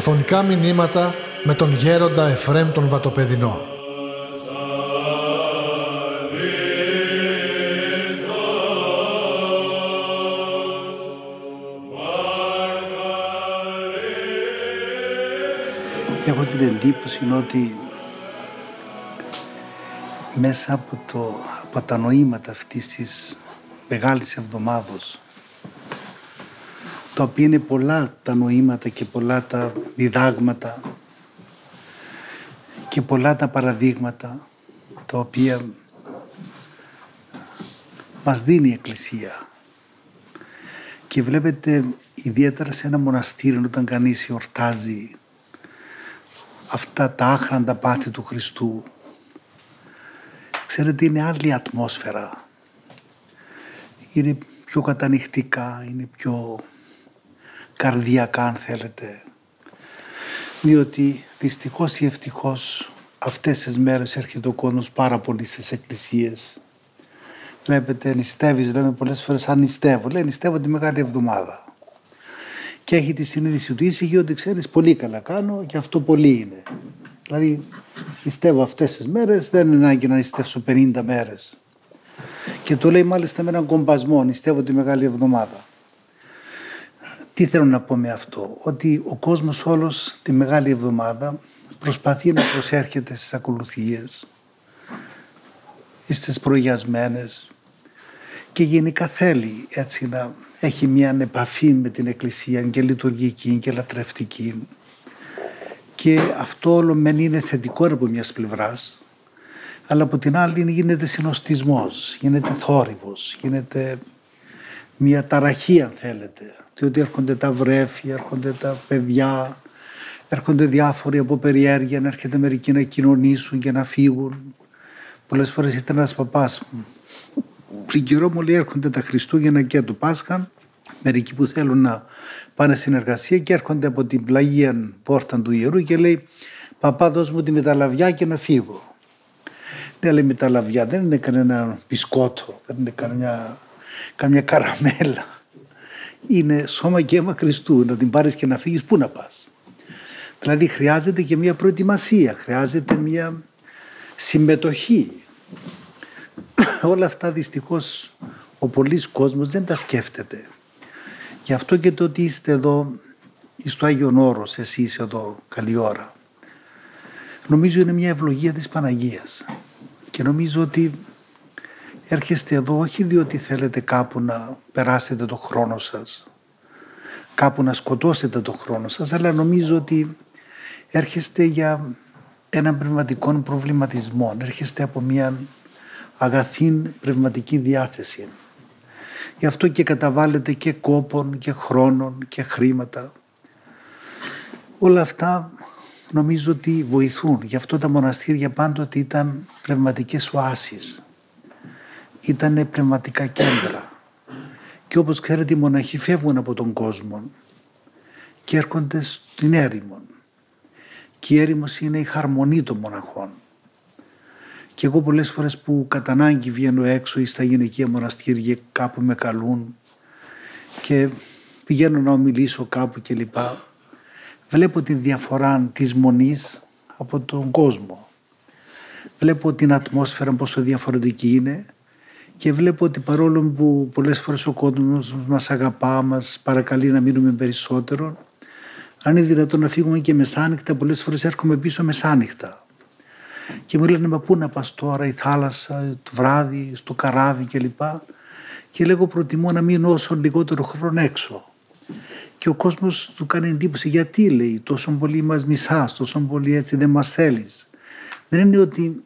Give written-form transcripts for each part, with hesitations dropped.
Αφωνικά μηνύματα με τον Γέροντα Εφραίμ τον Βατοπαιδινό. Έχω την εντύπωση ότι μέσα από τα νοήματα αυτής της Μεγάλης Εβδομάδος, τα οποία είναι πολλά τα νοήματα και πολλά τα διδάγματα και πολλά τα παραδείγματα τα οποία μας δίνει η Εκκλησία. Και βλέπετε ιδιαίτερα σε ένα μοναστήρι όταν κανείς εορτάζει αυτά τα άχραντα πάθη του Χριστού, ξέρετε, είναι άλλη ατμόσφαιρα. Είναι πιο κατανυχτικά, είναι πιο καρδιακά αν θέλετε. Διότι δυστυχώς ή ευτυχώς αυτές τις μέρες έρχεται ο κόσμος πάρα πολύ στις εκκλησίες. Βλέπετε, νηστεύεις, λέμε πολλές φορές, αν νηστεύω. Λέει, νηστεύω τη Μεγάλη Εβδομάδα. Και έχει τη συνείδηση του ήσυχη ότι ξέρεις πολύ καλά κάνω και αυτό πολύ είναι. Δηλαδή νηστεύω αυτές τις μέρες, δεν είναι ανάγκη να νηστεύσω 50 μέρες. Και το λέει μάλιστα με έναν κομπασμό, νηστεύω τη Μεγάλη Εβδομάδα. Τι θέλω να πω με αυτό, ότι ο κόσμος όλος τη Μεγάλη Εβδομάδα προσπαθεί να προσέρχεται στις ακολουθίες, στις προγιασμένες και γενικά θέλει έτσι να έχει μια επαφή με την Εκκλησία και λειτουργική και λατρευτική. Και αυτό όλο μεν είναι θετικό από μιας πλευράς, αλλά από την άλλη γίνεται συνοστισμός, γίνεται θόρυβος, γίνεται μια ταραχή αν θέλετε. Διότι έρχονται τα βρέφη, έρχονται τα παιδιά, έρχονται διάφοροι από περιέργεια, να έρχεται μερικοί να κοινωνήσουν και να φύγουν. Πολλές φορές ήταν ένας παπάς πριν καιρό μου λέει, έρχονται τα Χριστούγεννα και του Πάσχα, μερικοί που θέλουν να πάνε στην εργασία και έρχονται από την πλαγία πόρτα του ιερού και λέει, παπά δώσ' μου τη μεταλαβιά και να φύγω. Ναι, λέει, μεταλαβιά δεν είναι κανένα πισκότο, δεν είναι καμιά καραμέλα. Είναι σώμα και αίμα Χριστού, να την πάρεις και να φύγεις, πού να πας. Δηλαδή χρειάζεται και μια προετοιμασία, χρειάζεται μια συμμετοχή. Όλα αυτά δυστυχώς ο πολύς κόσμος δεν τα σκέφτεται. Γι' αυτό και το ότι είστε εδώ, στο Άγιον Όρος, εσείς εδώ, καλή ώρα. Νομίζω είναι μια ευλογία της Παναγίας. Και νομίζω ότι έρχεστε εδώ όχι διότι θέλετε κάπου να περάσετε το χρόνο σας, κάπου να σκοτώσετε το χρόνο σας, αλλά νομίζω ότι έρχεστε για έναν πνευματικό προβληματισμό, έρχεστε από μια αγαθήν πνευματική διάθεση. Γι' αυτό και καταβάλλετε και κόπον και χρόνων και χρήματα. Όλα αυτά νομίζω ότι βοηθούν. Γι' αυτό τα μοναστήρια πάντοτε ήταν πνευματικές οάσεις. Ήτανε πνευματικά κέντρα. Και όπως ξέρετε οι μοναχοί φεύγουν από τον κόσμο και έρχονται στην έρημον. Και η έρημος είναι η χαρμονή των μοναχών. Και εγώ πολλές φορές που κατά ανάγκη βγαίνω έξω ή στα γυναικεία μοναστήρια κάπου με καλούν και πηγαίνω να ομιλήσω κάπου κλπ. Βλέπω τη διαφορά της μονής από τον κόσμο. Βλέπω την ατμόσφαιρα πόσο διαφορετική είναι και βλέπω ότι παρόλο που πολλές φορές ο κόσμος μας αγαπά, μας παρακαλεί να μείνουμε περισσότερο, αν είναι δυνατόν να φύγουμε και μεσάνυχτα, πολλές φορές έρχομαι πίσω μεσάνυχτα. Και μου λένε, μα πού να πας τώρα, η θάλασσα, το βράδυ, στο καράβι κλπ. Και λέγω, προτιμώ να μείνω όσο λιγότερο χρόνο έξω. Και ο κόσμος του κάνει εντύπωση, γιατί λέει, τόσο πολύ μας μισάς, τόσο πολύ έτσι δεν μας θέλεις. Δεν είναι ότι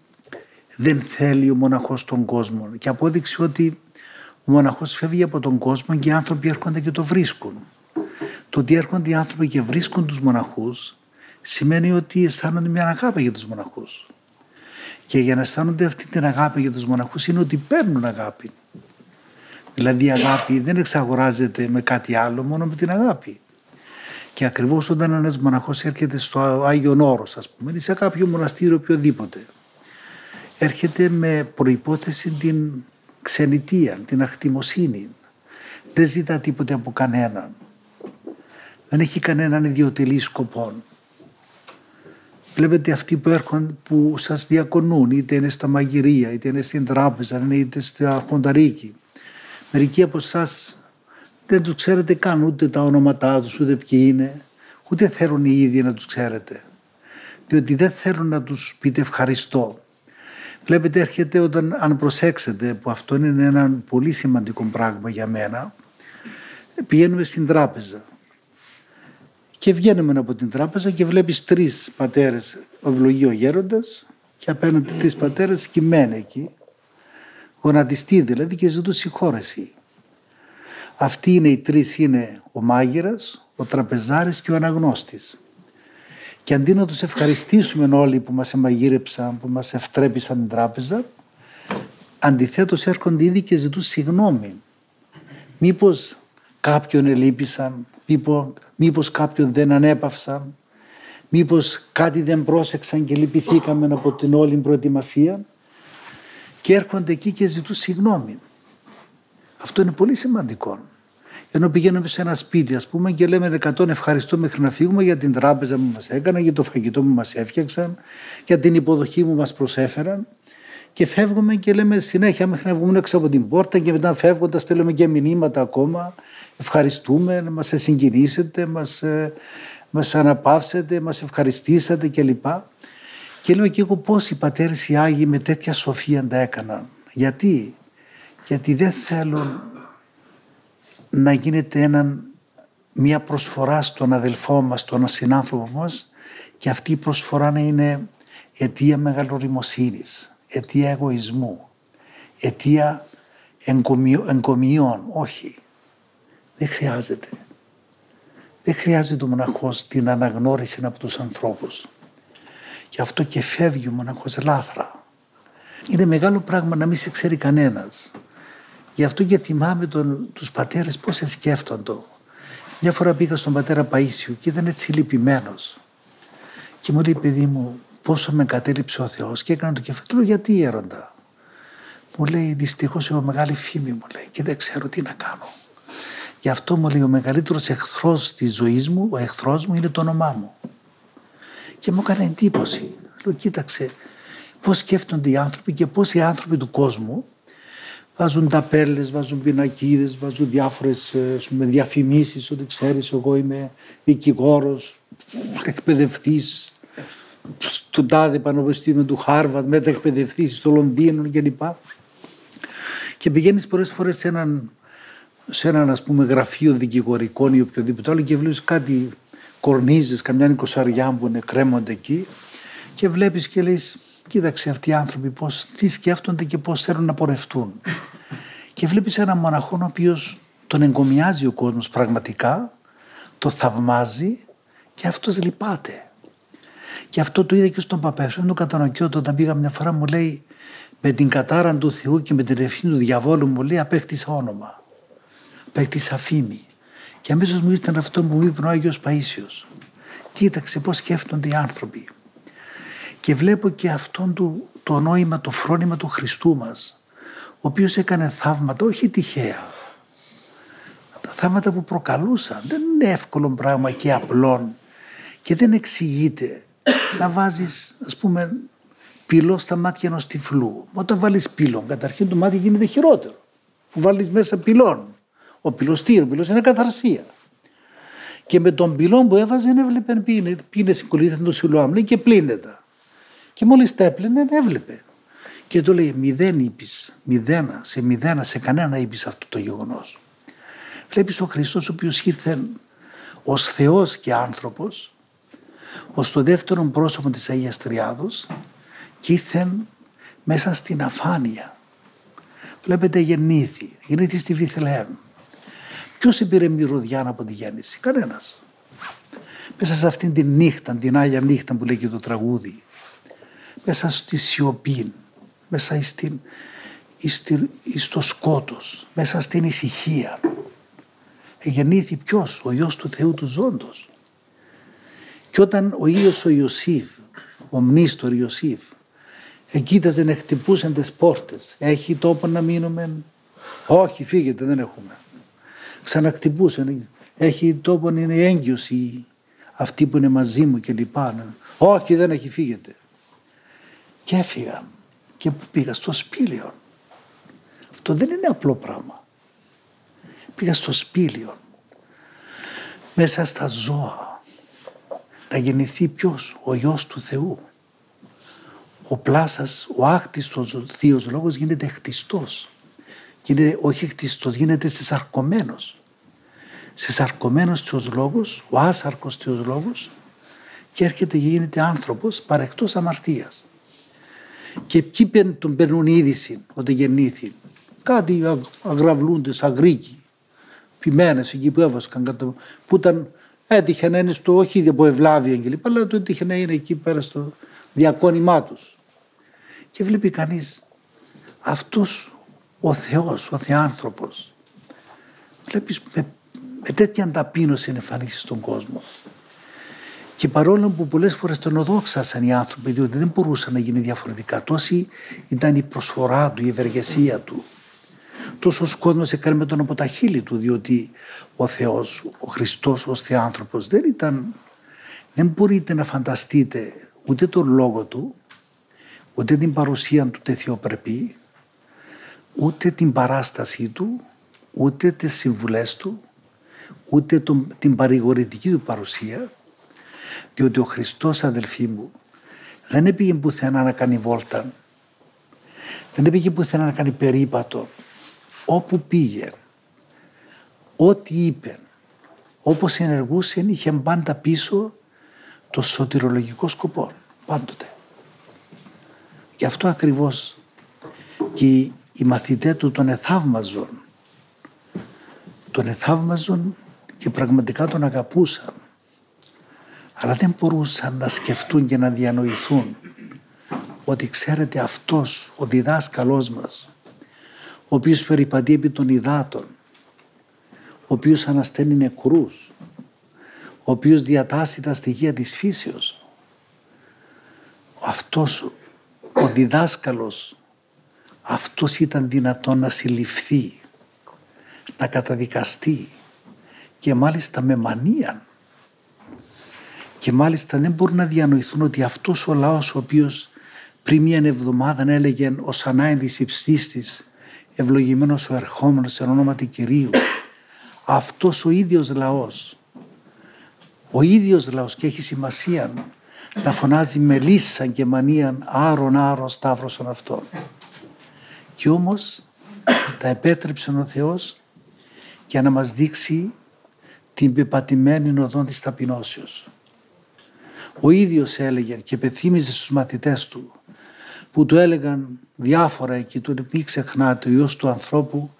δεν θέλει ο μοναχός τον κόσμο. Και απόδειξη ότι ο μοναχός φεύγει από τον κόσμο και οι άνθρωποι έρχονται και το βρίσκουν. Το ότι έρχονται οι άνθρωποι και βρίσκουν τους μοναχούς σημαίνει ότι αισθάνονται μια αγάπη για τους μοναχούς. Και για να αισθάνονται αυτή την αγάπη για τους μοναχούς είναι ότι παίρνουν αγάπη. Δηλαδή η αγάπη δεν εξαγοράζεται με κάτι άλλο, μόνο με την αγάπη. Και ακριβώς όταν ένας μοναχός έρχεται στο Άγιον Όρος, ας πούμε, ή σε κάποιο μοναστήριο οποιοδήποτε, έρχεται με προϋπόθεση την ξενιτεία, την αχτιμοσύνη. Δεν ζητά τίποτε από κανέναν. Δεν έχει κανέναν ιδιωτελή σκοπό. Βλέπετε αυτοί που έρχονται, που σας διακονούν, είτε είναι στα μαγειρία, είτε είναι στην τράπεζα, είτε στα χονταρίκη. Μερικοί από εσάς δεν τους ξέρετε καν ούτε τα ονόματά τους, ούτε ποιοι είναι, ούτε θέλουν οι ίδιοι να τους ξέρετε. Διότι δεν θέλουν να τους πείτε ευχαριστώ. Βλέπετε, έρχεται όταν, αν προσέξετε, που αυτό είναι ένα πολύ σημαντικό πράγμα για μένα, πηγαίνουμε στην τράπεζα. Και βγαίνουμε από την τράπεζα και βλέπεις τρεις πατέρες, ευλογεί ο γέροντας, και απέναντι τρεις πατέρες κοιμένοι εκεί, γονατιστοί δηλαδή, και ζητούν συγχώρεση. Αυτοί είναι οι τρεις, είναι ο μάγειρας, ο τραπεζάρης και ο αναγνώστης. Και αντί να τους ευχαριστήσουμε όλοι που μας εμαγείρεψαν, που μας ευτρέπησαν την τράπεζα, αντιθέτως έρχονται ήδη και ζητούν συγγνώμη. Μήπως κάποιον ελείπησαν, μήπως κάποιον δεν ανέπαυσαν, μήπως κάτι δεν πρόσεξαν και λυπηθήκαμε από την όλη προετοιμασία, και έρχονται εκεί και ζητούν συγγνώμη. Αυτό είναι πολύ σημαντικό. Ενώ πηγαίνουμε σε ένα σπίτι, ας πούμε, και λέμε 100 ευχαριστώ μέχρι να φύγουμε για την τράπεζα που μας έκαναν, για το φαγητό που μας έφτιαξαν, για την υποδοχή που μας προσέφεραν, και φεύγουμε και λέμε συνέχεια μέχρι να βγούμε έξω από την πόρτα, και μετά φεύγοντας στέλνουμε και μηνύματα ακόμα. Ευχαριστούμε, μας συγκινήσετε, μας αναπαύσετε, μας ευχαριστήσατε κλπ. Και λέω και εγώ πώς οι πατέρες οι Άγιοι με τέτοια σοφία τα έκαναν. Γιατί δεν θέλουν να γίνεται μια προσφορά στον αδελφό μας, στον συνάνθρωπο μας, και αυτή η προσφορά να είναι αιτία μεγαλοριμοσύνης, αιτία εγωισμού, αιτία εγκομιών. Όχι. Δεν χρειάζεται. Δεν χρειάζεται ο μοναχός την αναγνώριση από τους ανθρώπους. Γι' αυτό και φεύγει ο μοναχός λάθρα. Είναι μεγάλο πράγμα να μην σε ξέρει κανένας. Γι' αυτό και θυμάμαι τους πατέρες πώς σε σκέφτονται. Μια φορά πήγα στον πατέρα Παΐσιο και ήταν έτσι λυπημένος. Και μου λέει, παιδί μου, πόσο με κατέληψε ο Θεός, και έκανα το κεφάλι. Λέω, γιατί, Γέροντα? Μου λέει, δυστυχώς έχω μεγάλη φήμη, μου λέει, και δεν ξέρω τι να κάνω. Γι' αυτό, μου λέει, ο μεγαλύτερος εχθρός της ζωής μου, ο εχθρός μου είναι το όνομά μου. Και μου έκανε εντύπωση. Λέω, κοίταξε πώς σκέφτονται οι άνθρωποι και πώς οι άνθρωποι του κόσμου βάζουν ταπέλες, βάζουν πινακίδες, βάζουν διάφορες διαφημίσεις ότι ξέρεις, εγώ είμαι δικηγόρος, εκπαιδευτής στο τάδε πανεπιστήμιο του Χάρβαρντ, μετά εκπαιδευτής στο Λονδίνο κλπ. Και πηγαίνεις πολλές φορές σε έναν ας πούμε γραφείο δικηγορικών ή οποιοδήποτε άλλο, και βλέπεις κάτι κορνίζες, καμιά νοικοσαριά που κρέμονται εκεί, και βλέπεις και λες, κοίταξε αυτοί οι άνθρωποι τι σκέφτονται και πώς θέλουν να πορευτούν. Και βλέπεις έναν μοναχό ο οποίος τον εγκομιάζει ο κόσμος πραγματικά, το θαυμάζει, και αυτός λυπάται. Και αυτό το είδα και στον Παπερσόνη τον Κατανοκιώτο, όταν πήγα μια φορά, μου λέει, με την κατάρα του Θεού και με την ευθύνη του διαβόλου, μου λέει, απέκτησα όνομα, απέκτησα φήμη. Και αμέσως μου ήρθε αυτό που μου είπε ο Άγιος Παΐσιος. Κοίταξε πώς σκέφτονται οι άνθρωποι. Και βλέπω και αυτόν το νόημα, το φρόνημα του Χριστού μας, ο οποίος έκανε θαύματα, όχι τυχαία. Τα θαύματα που προκαλούσαν. Δεν είναι εύκολο πράγμα και απλό. Και δεν εξηγείται να βάζεις, ας πούμε, πυλό στα μάτια ενός τυφλού. Όταν βάλεις πυλό, καταρχήν το μάτι γίνεται χειρότερο. Που βάλεις μέσα πυλόν. Ο πυλός τι είναι? Ο πυλός είναι καθαρσία. Και με τον πυλό που έβαζε, έβλεπε πίνες, συγκολήθηκαν το Σιλόμνη και πλύνεται. Και μόλις τα έπλαινε, έβλεπε. Και του λέει, μηδέν είπεις, μηδένα, σε κανένα είπεις αυτό το γεγονός. Βλέπεις ο Χριστός, ο οποίος ήρθε ως Θεός και άνθρωπος, ως το δεύτερο πρόσωπο της Αγίας Τριάδος, και ήρθε μέσα στην αφάνεια. Βλέπετε, γεννήθη στη Βηθλεέμ. Ποιος επήρε μυρωδιά από τη γέννηση? Κανένας. Μέσα σε αυτήν την νύχτα, την Άγια Νύχτα που λέει και το τραγούδι, μέσα στη σιωπή, μέσα στο σκότος, μέσα στην ησυχία, γεννήθη ποιος? Ο Υιός του Θεού του Ζώντος. Και όταν ο ίδιος ο Ιωσήφ, ο μνήστορ Ιωσήφ, εκοίταζε να χτυπούσαν τις πόρτες, έχει τόπο να μείνουμε? Όχι, φύγετε, δεν έχουμε. Ξανακτυπούσαν, έχει τόπον, είναι έγκυος αυτή που είναι μαζί μου και λοιπά. Όχι, δεν έχει, φύγεται. Και έφυγα και πήγα στο σπήλαιο. Αυτό δεν είναι απλό πράγμα. Πήγα στο σπήλαιο, μέσα στα ζώα, να γεννηθεί ποιος, ο Υιός του Θεού. Ο πλάσας, ο άκτιστος, ο θείος λόγος γίνεται χτιστός. Γίνεται, όχι χτιστός, γίνεται συσαρκωμένος. Συσαρκωμένος θεός λόγος, ο άσαρκος θεός λόγος, και έρχεται και γίνεται άνθρωπος παρεκτός αμαρτίας. Και εκεί τον παίρνουν είδηση ότι γεννήθη. Κάτι αγραυλούντες, αγρίκοι, ποιμένες εκεί που έβασκαν, που ήταν, έτυχε να είναι στο, όχι από ευλάβεια και λοιπά, αλλά το έτυχε να είναι εκεί πέρα στο διακόνημά τους. Και βλέπει κανείς αυτός ο Θεός, ο Θεάνθρωπος, βλέπεις με τέτοια ταπείνωση εμφανίσει στον κόσμο. Και παρόλο που πολλές φορές τον οδόξασαν οι άνθρωποι, διότι δεν μπορούσαν να γίνει διαφορετικά, τόση ήταν η προσφορά του, η ευεργεσία του. Τόσος κόσμος έκανε με τον από τα χείλη του, διότι ο Θεός, ο Χριστός ως Θεάνθρωπος δεν ήταν, δεν μπορείτε να φανταστείτε ούτε τον λόγο του, ούτε την παρουσία του τεθιοπρεπή, ούτε την παράστασή του, ούτε τις συμβουλές του, ούτε την παρηγορητική του παρουσία, διότι ο Χριστός, αδελφοί μου, δεν έπηγε πουθενά να κάνει βόλτα, δεν έπηγε πουθενά να κάνει περίπατο. Όπου πήγε, ό,τι είπε, όπως ενεργούσε, είχε πάντα πίσω το σωτηρολογικό σκοπό, πάντοτε. Γι' αυτό ακριβώς και οι μαθητές του τον εθαύμαζαν και πραγματικά τον αγαπούσαν, αλλά δεν μπορούσαν να σκεφτούν και να διανοηθούν ότι, ξέρετε, αυτός ο διδάσκαλός μας, ο οποίος περιπατεί επί των υδάτων, ο οποίος ανασταίνει νεκρούς, ο οποίος διατάσσει τα στοιχεία της φύσεως, αυτός ο διδάσκαλος, αυτός ήταν δυνατόν να συλληφθεί, να καταδικαστεί, και μάλιστα με μανία. Και μάλιστα δεν μπορούν να διανοηθούν ότι αυτός ο λαός, ο οποίος πριν μια εβδομάδα έλεγε ως ανάιντη υψής της, ευλογημένος ο ερχόμενος εν ονόματι Κυρίου, αυτός ο ίδιος λαός, και έχει σημασία να φωνάζει με λύσσαν και μανίαν «Άρον, Άρον, Σταύρωσον αυτόν». Και όμως τα επέτρεψε ο Θεός για να μας δείξει την πεπατημένη οδόν της ταπεινώσεως. Ο ίδιος έλεγε και πεθύμιζε στους μαθητές του, που του έλεγαν διάφορα εκεί, του ότι μην ξεχνάτε, ο Υιός του ανθρώπου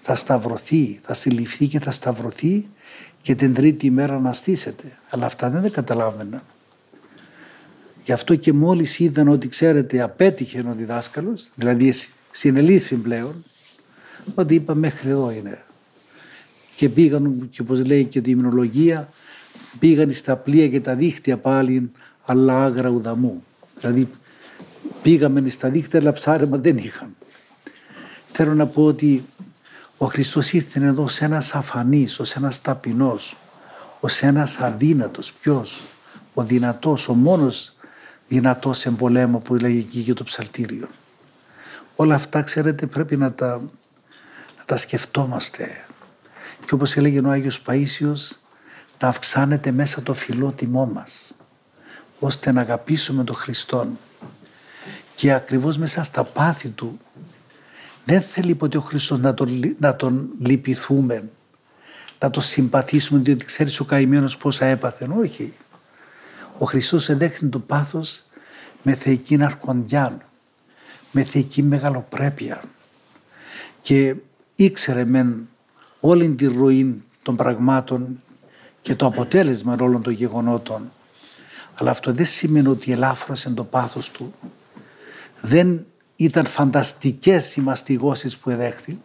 θα σταυρωθεί, θα συλληφθεί και θα σταυρωθεί και την τρίτη ημέρα αναστήσεται. Αλλά αυτά δεν τα καταλάβαιναν. Γι' αυτό και μόλις είδαν ότι, ξέρετε, απέτυχε ο διδάσκαλος, δηλαδή συνελήφθη πλέον, ότι είπα μέχρι εδώ είναι. Και πήγαν, και όπως λέει και τη υμνολογία, πήγαν στα πλοία και τα δίχτυα πάλι, αλλά άγρα ουδαμού. Δηλαδή, πήγαμε στα δίχτυα, αλλά ψάρεμα δεν είχαν. Θέλω να πω ότι ο Χριστός ήρθε εδώ ως ένας αφανής, ως ένας ταπεινός, ως ένας αδύνατος. Ποιος? Ο δυνατός, ο μόνος δυνατός εν πολέμω, που λέγει εκεί για το ψαλτήριο. Όλα αυτά, ξέρετε, πρέπει να τα σκεφτόμαστε. Και όπως έλεγε ο Άγιος Παΐσιος, να αυξάνεται μέσα το φιλότιμό μας, ώστε να αγαπήσουμε τον Χριστόν. Και ακριβώς μέσα στα πάθη του δεν θέλει ποτέ ο Χριστός να τον λυπηθούμε, να τον συμπαθήσουμε, διότι ξέρεις ο καημένος πόσα έπαθεν. Όχι. Ο Χριστός ενδέχεται το πάθος με θεϊκή αρχοντιά, με θεϊκή μεγαλοπρέπεια, και ήξερε μεν όλη τη ροή των πραγμάτων και το αποτέλεσμα όλων των γεγονότων, αλλά αυτό δεν σημαίνει ότι ελάφρωσε το πάθος του. Δεν ήταν φανταστικές οι μαστιγώσεις που εδέχθη,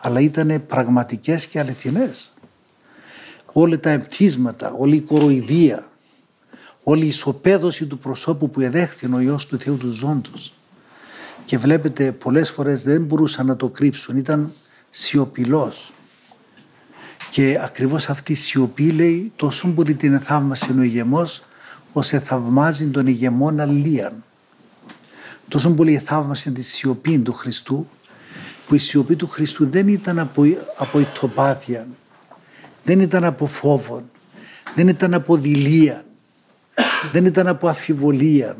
αλλά ήταν πραγματικές και αληθινές. Όλα τα εμπτύσματα, όλη η κοροϊδία, όλη η ισοπαίδωση του προσώπου που εδέχθη ο Υιός του Θεού του Ζώντος. Και βλέπετε, πολλές φορές δεν μπορούσαν να το κρύψουν, ήταν σιωπηλός. Και ακριβώς αυτή η σιωπή, λέει, τόσο πολύ την θαύμασε ο ηγεμός, ώστε θαυμάζει τον ηγεμόνα Λίαν. Τόσο πολύ θαύμασε τη σιωπή του Χριστού, που η σιωπή του Χριστού δεν ήταν από ηττοπάθεια, δεν ήταν από φόβο, δεν ήταν από δειλία, δεν ήταν από αφιβολία,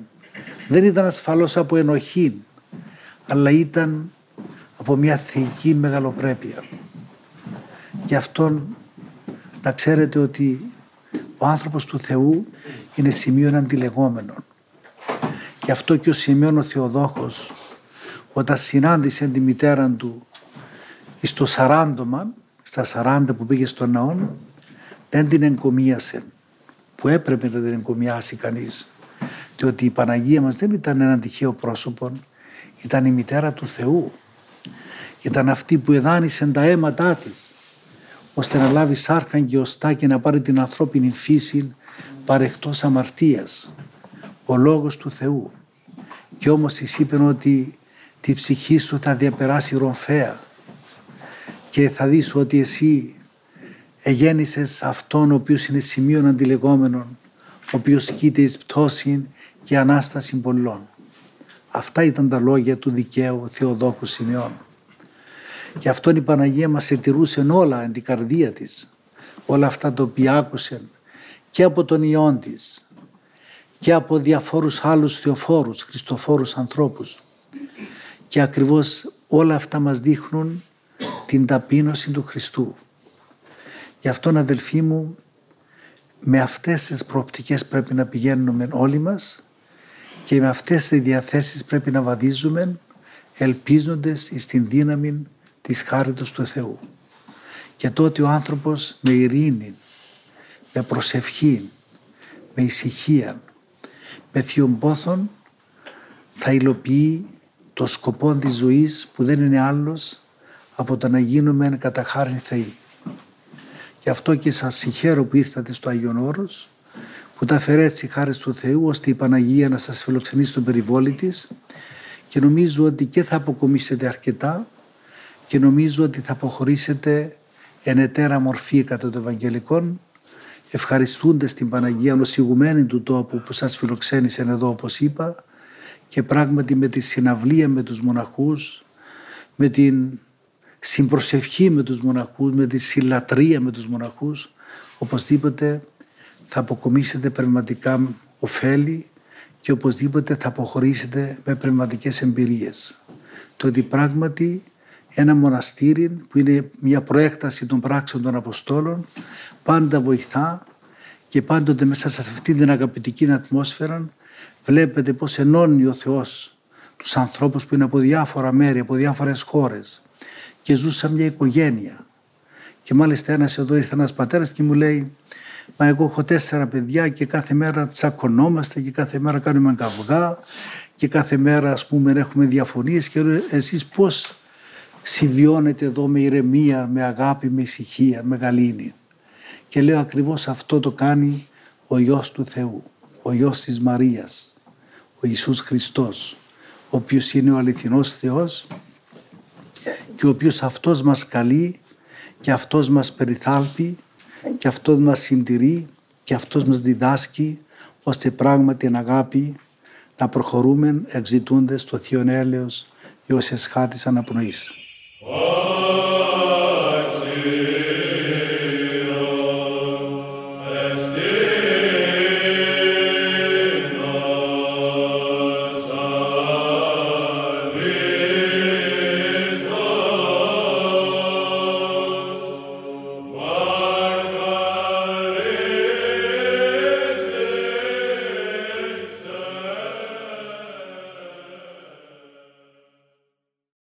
δεν ήταν ασφαλώς από ενοχή, αλλά ήταν από μια θεϊκή μεγαλοπρέπεια. Γι' αυτό να ξέρετε ότι ο άνθρωπος του Θεού είναι σημείο αντιλεγόμενο. Γι' αυτό και ο Συμεών ο Θεοδόχος, όταν συνάντησε τη μητέρα του στο Σαράντομα, στα 40 που πήγε στον ναόν, δεν την εγκομίασε, που έπρεπε να την εγκομιάσει κανείς, διότι η Παναγία μας δεν ήταν ένα τυχαίο πρόσωπο, ήταν η μητέρα του Θεού. Ήταν αυτή που εδάνησε τα αίματά της, ώστε να λάβει σάρκαν και οστά και να πάρει την ανθρώπινη φύση παρεκτός αμαρτίας. Ο λόγος του Θεού. Και όμως της είπεν ότι τη ψυχή σου θα διαπεράσει ρομφαία και θα δεις ότι εσύ εγέννησες αυτόν ο οποίος είναι σημείων αντιλεγόμενων, ο οποίος κείται εις πτώση και ανάσταση πολλών. Αυτά ήταν τα λόγια του δικαίου Θεοδόχου Σιναιών. Γι' αυτόν η Παναγία μας ετηρούσε όλα εν την καρδία της, όλα αυτά τα οποία άκουσε και από τον ιόν της και από διαφόρους άλλους θεοφόρους, χριστοφόρους ανθρώπους. Και ακριβώς όλα αυτά μας δείχνουν την ταπείνωση του Χριστού. Γι' αυτόν, αδελφοί μου, με αυτές τις προοπτικές πρέπει να πηγαίνουμε όλοι μας και με αυτές τις διαθέσεις πρέπει να βαδίζουμε, ελπίζοντας στην δύναμη της χάριτος του Θεού. Και τότε ο άνθρωπος με ειρήνη, με προσευχή, με ησυχία, με θείον πόθον θα υλοποιεί το σκοπό της ζωής, που δεν είναι άλλος από το να γίνουμε κατά χάριν Θεοί. Γι' αυτό και σας συγχαίρω που ήρθατε στο Άγιον Όρος, που τα αφαιρέτησε η χάρις του Θεού, ώστε η Παναγία να σας φιλοξενήσει στον περιβόλι της, και νομίζω ότι και θα αποκομίσετε αρκετά και νομίζω ότι θα αποχωρήσετε εν ετέρα μορφή κατά των Ευαγγελικών, ευχαριστούντας την Παναγία νοσηγουμένη του τόπου που σας φιλοξένησε εδώ, όπως είπα, και πράγματι με τη συναυλία με τους μοναχούς, με την συμπροσευχή με τους μοναχούς, με τη συλλατρία με τους μοναχούς, οπωσδήποτε θα αποκομίσετε πνευματικά ωφέλη και οπωσδήποτε θα αποχωρήσετε με πνευματικές εμπειρίες. Το ότι πράγματι ένα μοναστήρι που είναι μια προέκταση των πράξεων των Αποστόλων πάντα βοηθά και πάντοτε μέσα σε αυτή την αγαπητική ατμόσφαιρα βλέπετε πως ενώνει ο Θεός τους ανθρώπους που είναι από διάφορα μέρη, από διάφορες χώρες και ζούσαν μια οικογένεια. Και μάλιστα ήρθε ένας πατέρας και μου λέει: «Μα εγώ έχω 4 παιδιά και κάθε μέρα τσακωνόμαστε και κάθε μέρα κάνουμε καυγά και κάθε μέρα έχουμε διαφωνίες, και εσείς πώς συμβιώνετε εδώ με ηρεμία, με αγάπη, με ησυχία, με γαλήνη?» Και λέω: «Ακριβώς αυτό το κάνει ο Υιός του Θεού, ο Υιός της Μαρίας, ο Ιησούς Χριστός, ο οποίος είναι ο αληθινός Θεός και ο οποίος αυτός μας καλεί και αυτός μας περιθάλπει και αυτός μας συντηρεί και αυτός μας διδάσκει, ώστε πράγματι εν αγάπη να προχωρούμε, εξητούντες το θείον έλεος έως εσχάτης αναπνοής».